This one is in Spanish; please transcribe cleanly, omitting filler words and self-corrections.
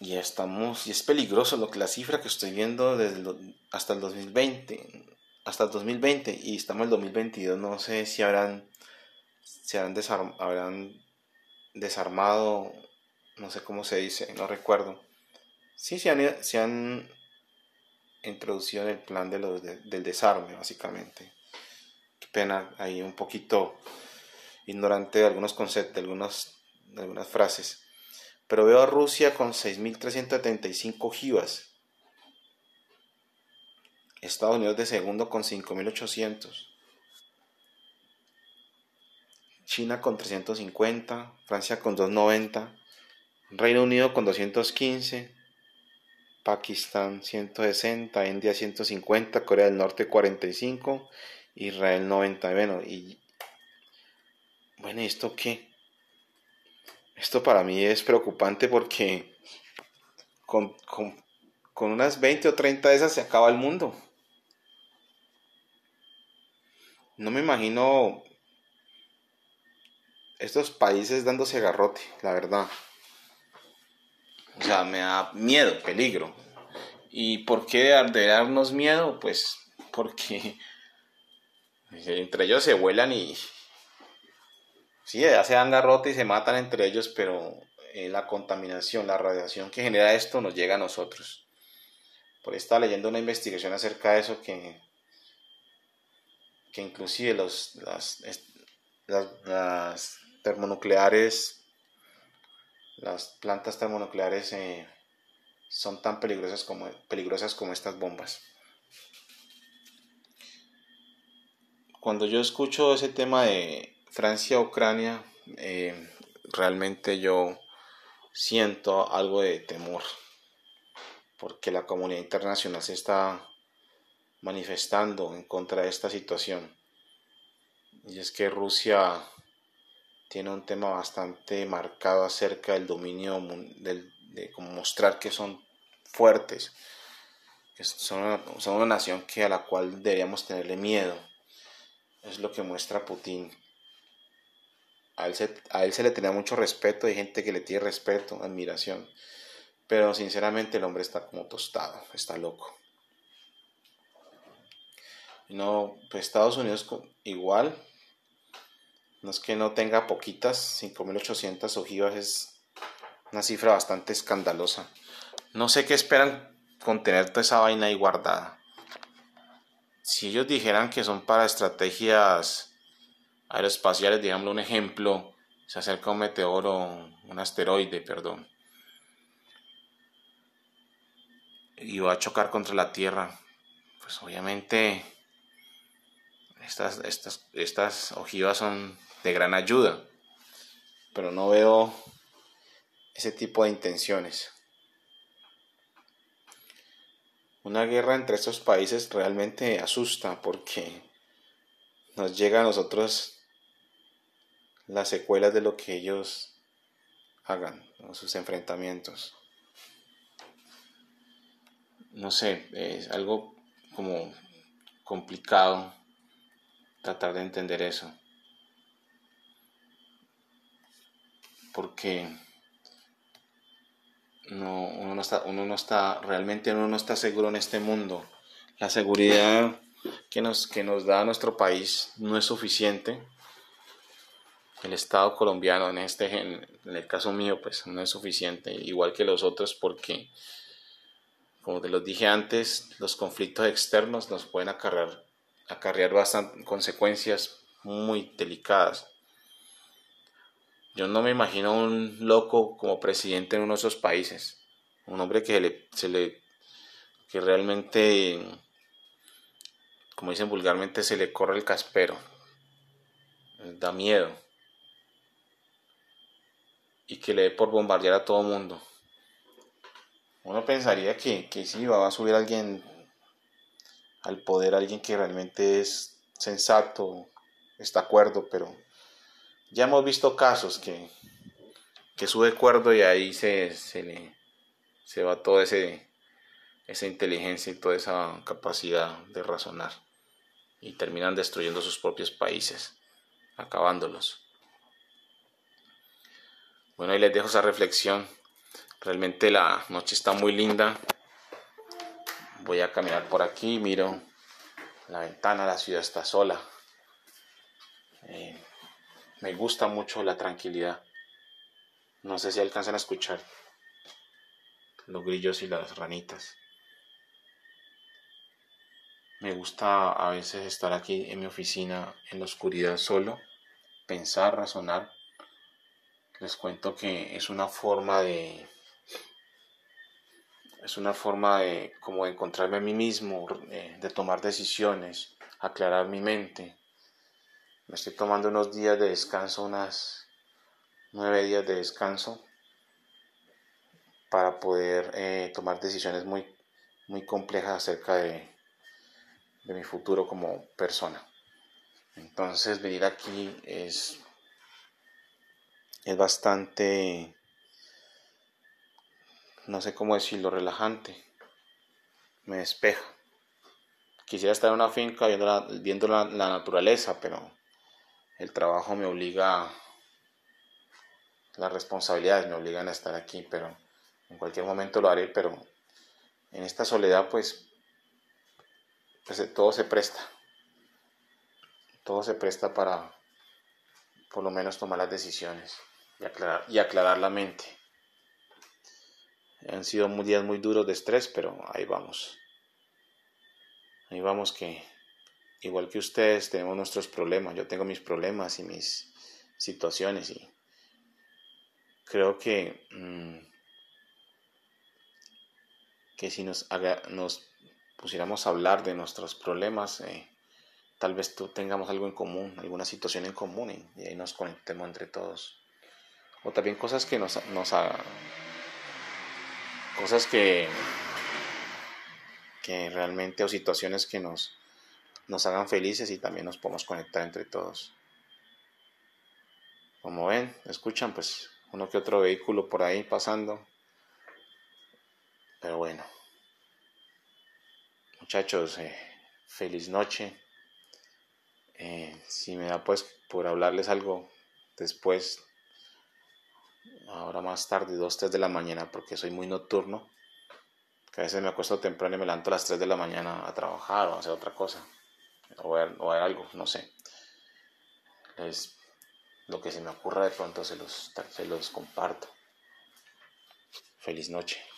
Ya estamos, y es peligroso lo que la cifra que estoy viendo desde hasta el 2020, y estamos en el 2022. No sé si habrán desarmado, no sé cómo se dice, no recuerdo. Sí, se han introducido en el plan del desarme, básicamente. Qué pena, ahí un poquito ignorante de algunos conceptos, de algunas frases. Pero veo a Rusia con 6.375 ojivas. Estados Unidos de segundo con 5.800. China con 350. Francia con 290. Reino Unido con 215. Pakistán 160. India 150. Corea del Norte 45. Israel 90. Bueno, ¿y esto qué? Esto para mí es preocupante porque con unas 20 o 30 de esas se acaba el mundo. No me imagino estos países dándose garrote, la verdad. O sea, me da miedo, peligro. ¿Y por qué de darnos miedo? Pues porque entre ellos se vuelan y... Sí, ya se dan garrote y se matan entre ellos, pero la contaminación, la radiación que genera esto nos llega a nosotros. Por ahí estaba leyendo una investigación acerca de eso que inclusive las termonucleares, las plantas termonucleares son tan peligrosas como estas bombas. Cuando yo escucho ese tema de Francia-Ucrania, realmente yo siento algo de temor, porque la comunidad internacional se está manifestando en contra de esta situación. Y es que Rusia tiene un tema bastante marcado acerca del dominio, de como mostrar que son fuertes, que son una nación a la cual deberíamos tenerle miedo. Es lo que muestra Putin. A él se le tenía mucho respeto, hay gente que le tiene respeto, admiración. Pero sinceramente el hombre está como tostado, está loco. No, pues Estados Unidos igual. No es que no tenga poquitas, 5.800 ojivas es una cifra bastante escandalosa. No sé qué esperan con tener toda esa vaina ahí guardada. Si ellos dijeran que son para estrategias aeroespaciales, digámoslo un ejemplo, se acerca un meteoro, un asteroide, perdón, y va a chocar contra la Tierra, pues obviamente estas ojivas son de gran ayuda, pero no veo ese tipo de intenciones. Una guerra entre estos países realmente asusta porque nos llega a nosotros las secuelas de lo que ellos hagan, ¿no? Sus enfrentamientos. No sé, es algo como complicado tratar de entender eso. Porque uno no está seguro en este mundo. La seguridad que nos da nuestro país no es suficiente. El Estado colombiano en el caso mío pues no es suficiente, igual que los otros, porque como te los dije antes, los conflictos externos nos pueden acarrear bastante consecuencias muy delicadas. Yo no me imagino un loco como presidente en uno de esos países, un hombre que realmente, como dicen vulgarmente, se le corre el caspero, da miedo, y que le dé por bombardear a todo mundo. Uno pensaría que sí, va a subir alguien al poder, alguien que realmente es sensato, está cuerdo, pero ya hemos visto casos que sube cuerdo y ahí se va toda esa inteligencia y toda esa capacidad de razonar, y terminan destruyendo sus propios países, acabándolos. Bueno, y les dejo esa reflexión. Realmente la noche está muy linda. Voy a caminar por aquí, miro la ventana, la ciudad está sola. Me gusta mucho la tranquilidad. No sé si alcanzan a escuchar los grillos y las ranitas. Me gusta a veces estar aquí en mi oficina, en la oscuridad, solo, pensar, razonar. Les cuento que es una forma de... como de encontrarme a mí mismo, de tomar decisiones, aclarar mi mente. Me estoy tomando unos días de descanso, unas 9 días de descanso, para poder tomar decisiones muy complejas acerca de mi futuro como persona. Entonces venir aquí es bastante, no sé cómo decirlo, relajante. Me despeja. Quisiera estar en una finca viendo la naturaleza, pero el trabajo me obliga, las responsabilidades me obligan a estar aquí, pero en cualquier momento lo haré. Pero en esta soledad pues todo se presta. Todo se presta para por lo menos tomar las decisiones y aclarar la mente. Han sido días muy duros de estrés, pero ahí vamos. Ahí vamos, que igual que ustedes tenemos nuestros problemas. Yo tengo mis problemas y mis situaciones, y creo que si nos pusiéramos a hablar de nuestros problemas, tal vez tengamos algo en común, alguna situación en común, y ahí nos conectemos entre todos. O también cosas que cosas que realmente, o situaciones que nos hagan felices, y también nos podemos conectar entre todos. Como ven, escuchan, pues uno que otro vehículo por ahí pasando. Pero bueno, muchachos, feliz noche. Si me da pues por hablarles algo después, ahora más tarde, 2, 3 de la mañana, porque soy muy nocturno, que a veces me acuesto temprano y me levanto a las 3 de la mañana a trabajar o a hacer otra cosa, o a ver algo, no sé. Lo que se me ocurra de pronto se los comparto. Feliz noche.